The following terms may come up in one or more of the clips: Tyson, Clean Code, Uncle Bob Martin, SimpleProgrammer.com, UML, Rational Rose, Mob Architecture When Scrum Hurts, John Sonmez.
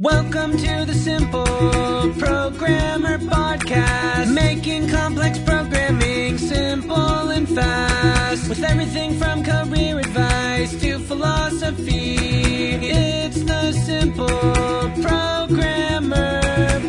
Welcome to the Simple Programmer Podcast, making complex programming simple and fast. With everything from career advice to philosophy, it's the Simple Programmer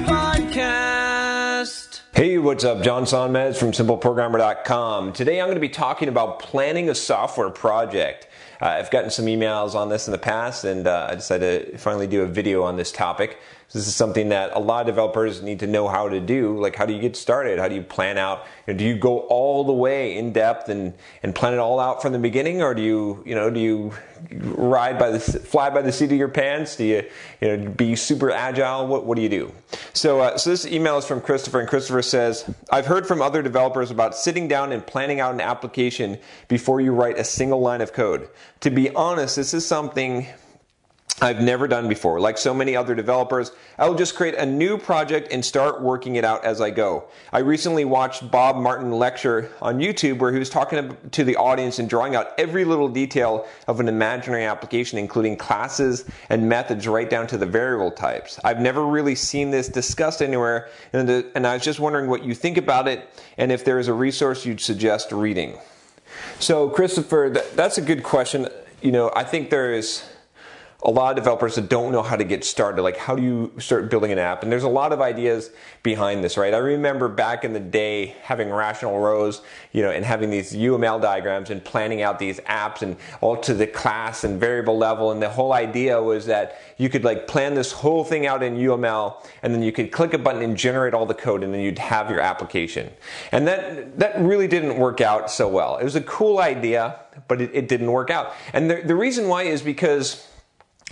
Podcast. Hey, what's up? John Sonmez from SimpleProgrammer.com. Today I'm going to be talking about planning a software project. I've gotten some emails on this in the past, and I decided to finally do a video on this topic. So this is something that a lot of developers need to know how to do. Like, how do you get started? How do you plan out? You know, do you go all the way in depth and plan it all out from the beginning, or do you fly by the seat of your pants? Do you be super agile? What do you do? So this email is from Christopher, and Christopher says, "I've heard from other developers about sitting down and planning out an application before you write a single line of code. To be honest, this is something I've never done before. Like so many other developers, I will just create a new project and start working it out as I go. I recently watched Bob Martin lecture on YouTube where he was talking to the audience and drawing out every little detail of an imaginary application, including classes and methods right down to the variable types. I've never really seen this discussed anywhere, and I was just wondering what you think about it and if there is a resource you'd suggest reading." So Christopher, that's a good question. You know, I think there is a lot of developers that don't know how to get started. Like, how do you start building an app? And there's a lot of ideas behind this, right? I remember back in the day having Rational Rose, and having these UML diagrams and planning out these apps and all to the class and variable level. And the whole idea was that you could plan this whole thing out in UML, and then you could click a button and generate all the code, and then you'd have your application. And that really didn't work out so well. It was a cool idea, but it didn't work out. And the reason why is because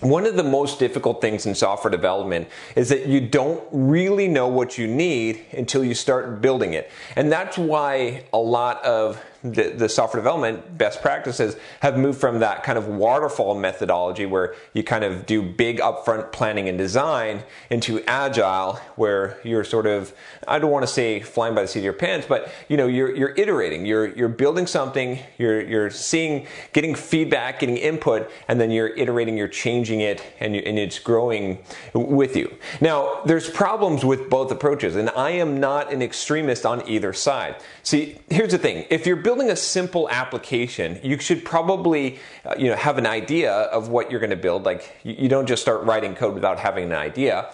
one of the most difficult things in software development is that you don't really know what you need until you start building it. And that's why a lot of the software development best practices have moved from that kind of waterfall methodology where you kind of do big upfront planning and design into agile, where you're sort of, I don't want to say flying by the seat of your pants, but you're iterating, you're building something, you're seeing, getting feedback, getting input, and then you're iterating, you're changing it, and it's growing with you. Now, there's problems with both approaches, and I am not an extremist on either side. See, here's the thing: if you're building a simple application, you should probably have an idea of what you're going to build. Like, you don't just start writing code without having an idea,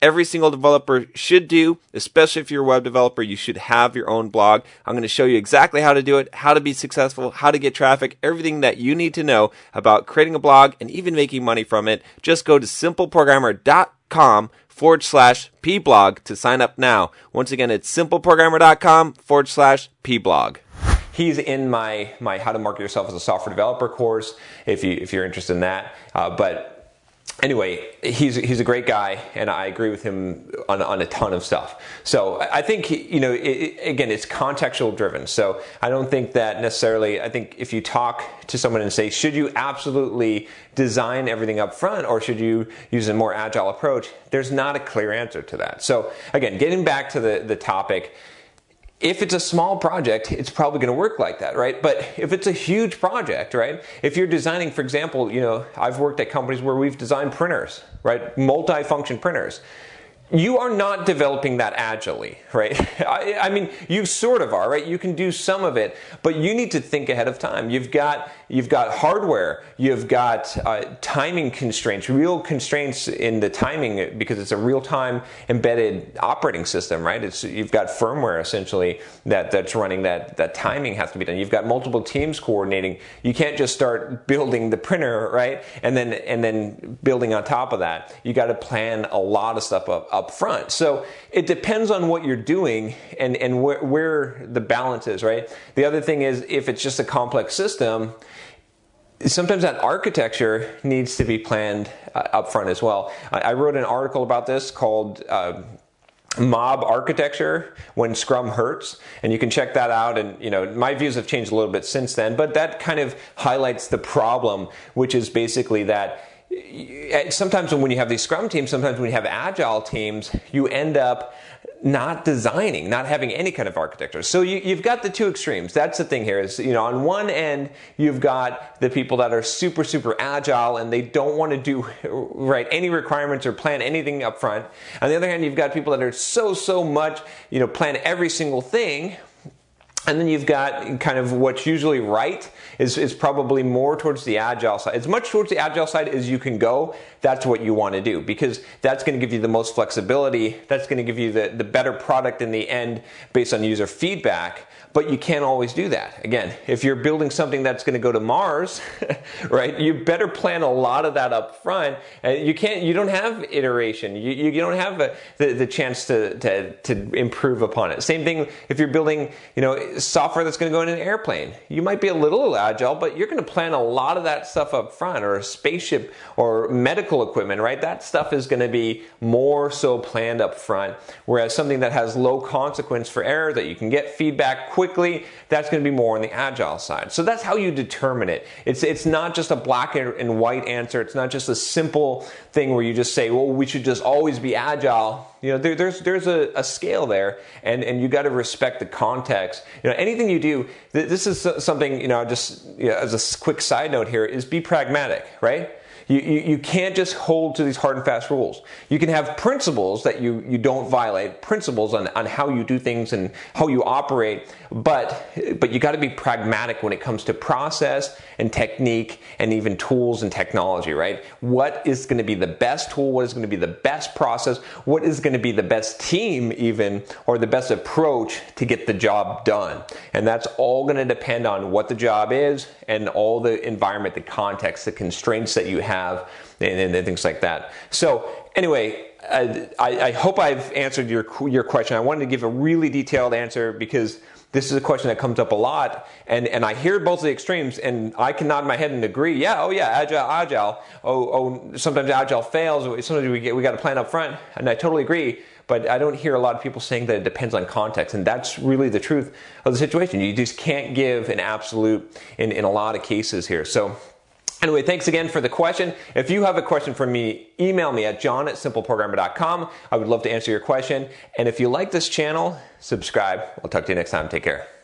every single developer should do, especially if you're a web developer. You should have your own blog. I'm going to show you exactly how to do it, how to be successful, how to get traffic, everything that you need to know about creating a blog and even making money from it. Just go to simpleprogrammer.com/pblog to sign up now. Once again, it's simpleprogrammer.com/pblog. He's in my How to Market Yourself as a Software Developer course, if you're interested in that. But anyway, he's a great guy, and I agree with him on a ton of stuff. So I think, you know, again, it's contextual driven. So I don't think that necessarily, I think if you talk to someone and say, should you absolutely design everything up front or should you use a more agile approach? There's not a clear answer to that. So again, getting back to the topic, if it's a small project, it's probably going to work like that, right? But if it's a huge project, right? If you're designing, for example, you know, I've worked at companies where we've designed printers, right? Multi-function printers. You are not developing that agilely, right? I mean, you sort of are, right? You can do some of it, but you need to think ahead of time. You've got hardware, you've got timing constraints, real constraints in the timing because it's a real-time embedded operating system, right? You've got firmware essentially that's running that timing has to be done. You've got multiple teams coordinating. You can't just start building the printer, right? And then building on top of that. You got to plan a lot of stuff up front. So it depends on what you're doing and where the balance is, right? The other thing is, if it's just a complex system, sometimes that architecture needs to be planned up front as well. I wrote an article about this called Mob Architecture When Scrum Hurts, and you can check that out. And you know, my views have changed a little bit since then, but that kind of highlights the problem, which is basically that sometimes when you have these Scrum teams, sometimes when you have Agile teams, you end up not designing, not having any kind of architecture. So you've got the two extremes. That's the thing here is, you know, on one end, you've got the people that are super, super agile and they don't want to do, right, any requirements or plan anything up front. On the other hand, you've got people that are so much, you know, plan every single thing. And then you've got kind of what's usually right is probably more towards the agile side. As much towards the agile side as you can go, that's what you want to do, because that's going to give you the most flexibility. That's going to give you the better product in the end based on user feedback. But you can't always do that. Again, if you're building something that's going to go to Mars, right, you better plan a lot of that up front. You don't have iteration. You don't have the chance to improve upon it. Same thing if you're building, you know, software that's going to go in an airplane. You might be a little agile, but you're going to plan a lot of that stuff up front, or a spaceship or medical equipment, right? That stuff is going to be more so planned up front, whereas something that has low consequence for error, that you can get feedback quickly, that's going to be more on the agile side. So that's how you determine it. It's not just a black and white answer. It's not just a simple thing where you just say, well, we should just always be agile. You know, there's a scale there, and you got to respect the context. You know, anything you do, this is something, you know, just, you know, as a quick side note here, is be pragmatic, right? You can't just hold to these hard and fast rules. You can have principles that you don't violate, principles on how you do things and how you operate, but you got to be pragmatic when it comes to process and technique and even tools and technology, right? What is going to be the best tool? What is going to be the best process? What is going to be the best team even, or the best approach to get the job done? And that's all going to depend on what the job is and all the environment, the context, the constraints that you have. And things like that. So anyway, I hope I've answered your question. I wanted to give a really detailed answer because this is a question that comes up a lot, and I hear both the extremes, and I can nod my head and agree. Yeah, oh yeah, agile. Oh, sometimes agile fails. Sometimes we got to plan up front, and I totally agree. But I don't hear a lot of people saying that it depends on context, and that's really the truth of the situation. You just can't give an absolute in a lot of cases here. So. Anyway, thanks again for the question. If you have a question for me, email me at john@simpleprogrammer.com. I would love to answer your question. And if you like this channel, subscribe. I'll talk to you next time. Take care.